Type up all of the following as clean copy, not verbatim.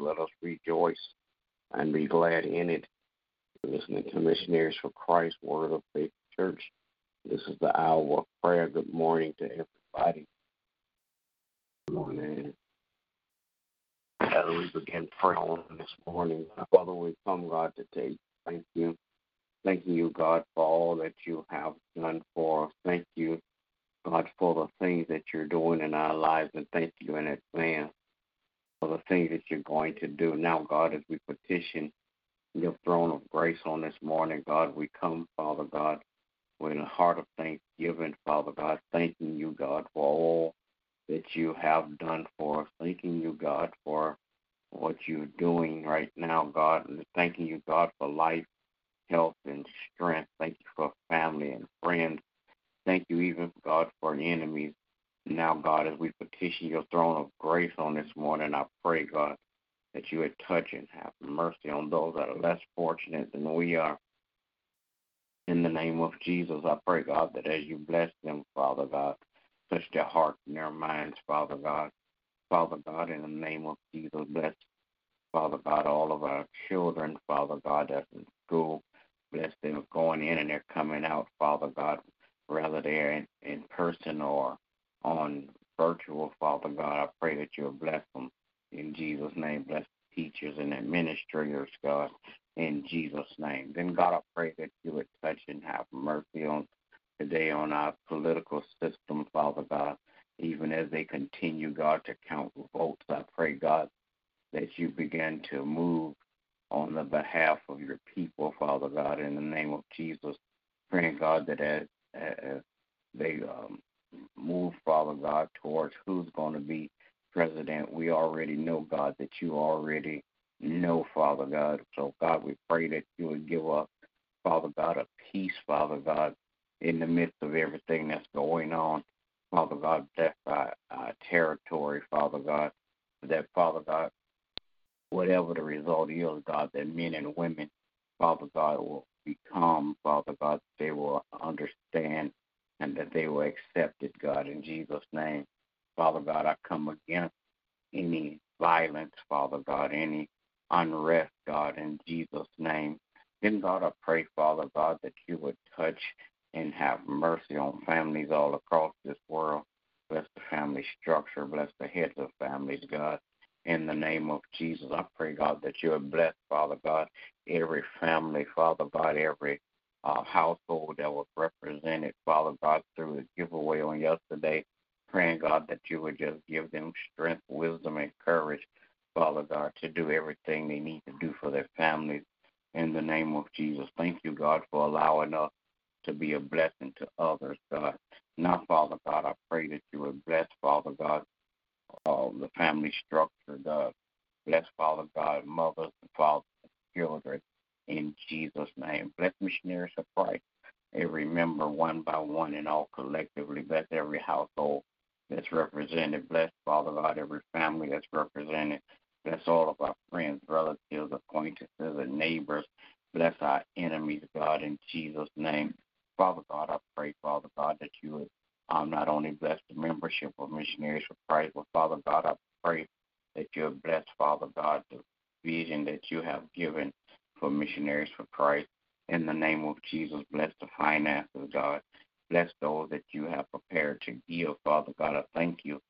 Let us rejoice and be glad in it. You're listening to Missionaries for Christ, Word of Faith Church. This is the hour of prayer. Good morning to everybody. Good morning. As we begin prayer on this morning, Father, we come, God, to take. Thank you. Thank you, God, for all that you have done for us. Thank you, God, for the things that you're doing in our lives, and thank you in advance for the things that you're going to do. Now, God, as we petition your throne of grace on this morning, God, we come, Father God, with a heart of thanksgiving, Father God, thanking you, God, for all that you have done for us, thanking you, God, for what you're doing right now, God, and thanking you, God, for life, health, and strength. Thank you for family and friends. Thank you even, God, for enemies. Now, God, as we petition your throne of grace on this morning, I pray, God, that you would touch and have mercy on those that are less fortunate than we are. In the name of Jesus, I pray, God, that as you bless them, Father God, touch their hearts and their minds, Father God. Father God, in the name of Jesus, bless, Father God, all of our children, Father God, that's in school. Bless them going in and they're coming out, Father God, whether they're in person or on virtual, Father God. I pray that you'll bless them in Jesus' name. Bless teachers and administrators, God, in Jesus' name. Then, God, I pray that you would touch and have mercy on today on our political system, Father God, even as they continue, God, to count votes. I pray, God, that you begin to move on the behalf of your people, Father God, in the name of Jesus. Praying, God, that as they move, Father God, towards who's going to be president, we already know, God, that you already know, Father God. So, God, we pray that you would give us, Father God, a peace, Father God, in the midst of everything that's going on. Father God, bless our territory, Father God, that, Father God, whatever the result is, God, that men and women, Father God, will become, Father God, they will understand and that they will accept it, God, in Jesus' name. Father God, I come against any violence, Father God, any unrest, God, in Jesus' name. Then, God, I pray, Father God, that you would touch and have mercy on families all across this world. Bless the family structure. Bless the heads of families, God. In the name of Jesus, I pray, God, that you are blessed, Father God, every family, Father God, every household that was represented, Father God, through the giveaway on yesterday. Praying, God, that you would just give them strength, wisdom, and courage, Father God, to do everything they need to do for their families. In the name of Jesus, thank you, God, for allowing us to be a blessing to others, God. Now, Father God, I pray that you would bless, Father God, the family structure, God. Bless, Father God, mothers and fathers and children in Jesus' name. Bless Missionaries of Christ, every member one by one and all collectively. Bless every household that's represented. Bless, Father God, every family that's represented. Bless all of our friends, relatives, acquaintances, and neighbors. Bless our enemies, God, in Jesus' name. Father God, I pray, Father God, that you would not only bless the membership of Missionaries for Christ, but Father God, I pray that you have blessed, Father God, the vision that you have given for Missionaries for Christ. In the name of Jesus, bless the finances, God. Bless those that you have prepared to give, Father God. I thank you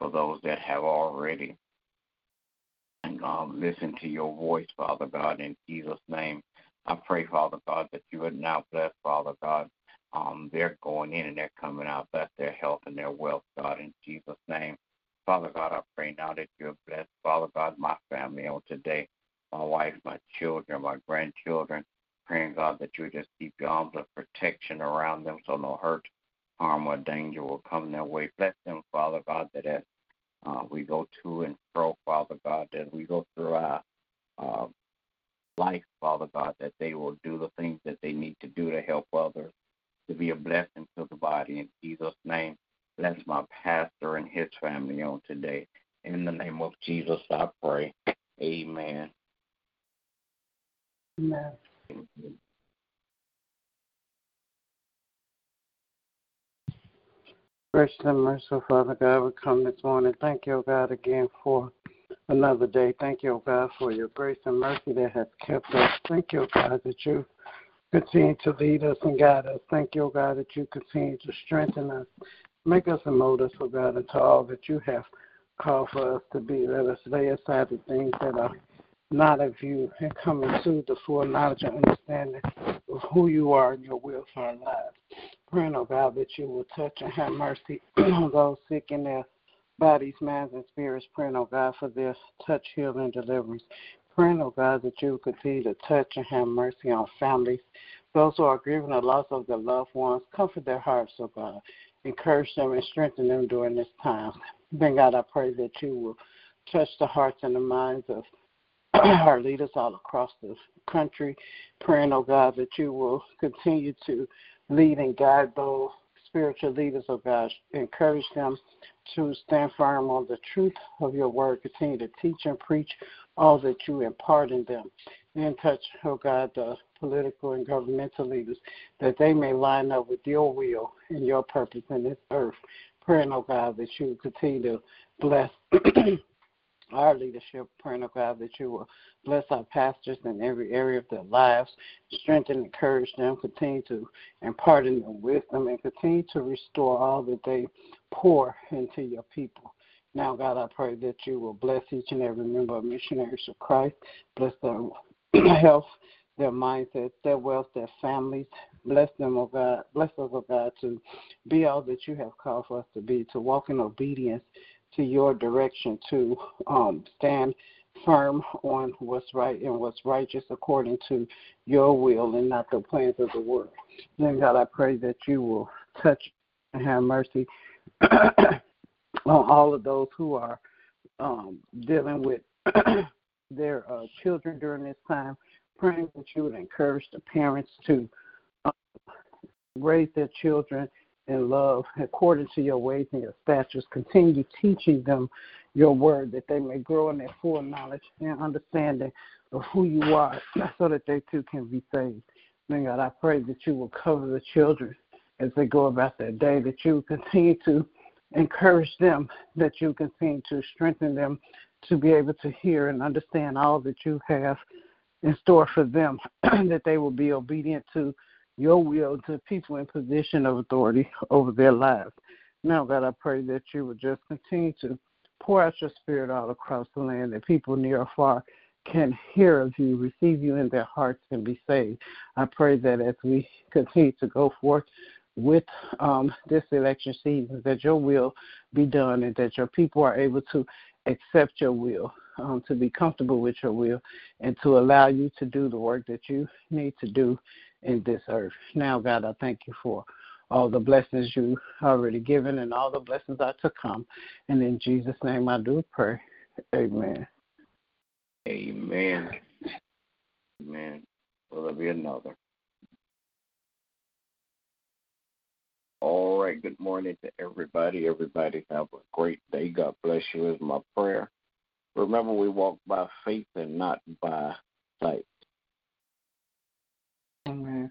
for those that have already. And God, listen to your voice, Father God, in Jesus' name. I pray, Father God, that you would now bless, Father God, they're going in and they're coming out. Bless their health and their wealth, God, in Jesus' name. Father God, I pray now that you're blessed, Father God, my family on today, my wife, my children, my grandchildren. Praying, God, that you just keep your arms of protection around them so no hurt, harm, or danger will come their way. Bless them, Father God, that as we go to and fro, Father God, that we we go through our life, Father God, that they will do the things that they need to do to help others, to be a blessing to the body. In Jesus' name, bless my pastor and his family on today. In the name of Jesus, I pray. Amen. Amen. Gracious and merciful Father God, we come this morning. Thank you, O God, again for another day. Thank you, O God, for your grace and mercy that has kept us. Thank you, O God, that you continue to lead us and guide us. Thank you, O God, that you continue to strengthen us, make us and mold us, O God, into all that you have called for us to be. Let us lay aside the things that are not of you and come into the full knowledge and understanding of who you are and your will for our lives. Praying, O God, that you will touch and have mercy on those sick in their bodies, minds, and spirits. Praying, O God, for their touch, healing, and deliverance. Praying, O God, that you will continue to touch and have mercy on families, those who are grieving the loss of their loved ones. Comfort their hearts, O God. Encourage them and strengthen them during this time. Then, God, I pray that you will touch the hearts and the minds of our leaders all across the country. Praying, O God, that you will continue to lead and guide those spiritual leaders, O God. Encourage them to stand firm on the truth of your word. Continue to teach and preach all that you impart in them. And touch, O God, the political and governmental leaders, that they may line up with your will and your purpose in this earth. Praying, O God, that you continue to bless our leadership. Praying, O God, that you will bless our pastors in every area of their lives, strengthen and encourage them, continue to impart in them wisdom, and continue to restore all that they pour into your people. Now, God, I pray that you will bless each and every member of Missionaries of Christ, bless their health, their mindset, their wealth, their families. Bless them, O God. Bless us, O God, to be all that you have called for us to be, to walk in obedience to your direction, to stand firm on what's right and what's righteous according to your will and not the plans of the world. Then, God, I pray that you will touch and have mercy on all of those who are dealing with their children during this time. Praying that you would encourage the parents to raise their children in love, according to your ways and your statutes. Continue teaching them your word, that they may grow in their full knowledge and understanding of who you are, so that they too can be saved. Then, God, I pray that you will cover the children as they go about their day, that you continue to encourage them, that you continue to strengthen them to be able to hear and understand all that you have in store for them, that they will be obedient to your will, to people in position of authority over their lives. Now, God, I pray that you would just continue to pour out your spirit all across the land, that people near or far can hear of you, receive you in their hearts, and be saved. I pray that as we continue to go forth with this election season, that your will be done and that your people are able to accept your will, to be comfortable with your will, and to allow you to do the work that you need to do in this earth. Now, God, I thank you for all the blessings you already given and all the blessings are to come. And in Jesus' name I do pray. Amen. Amen. Amen. Will there be another? All right, good morning to everybody. Everybody have a great day. God bless you is my prayer. Remember, we walk by faith and not by sight. Amen.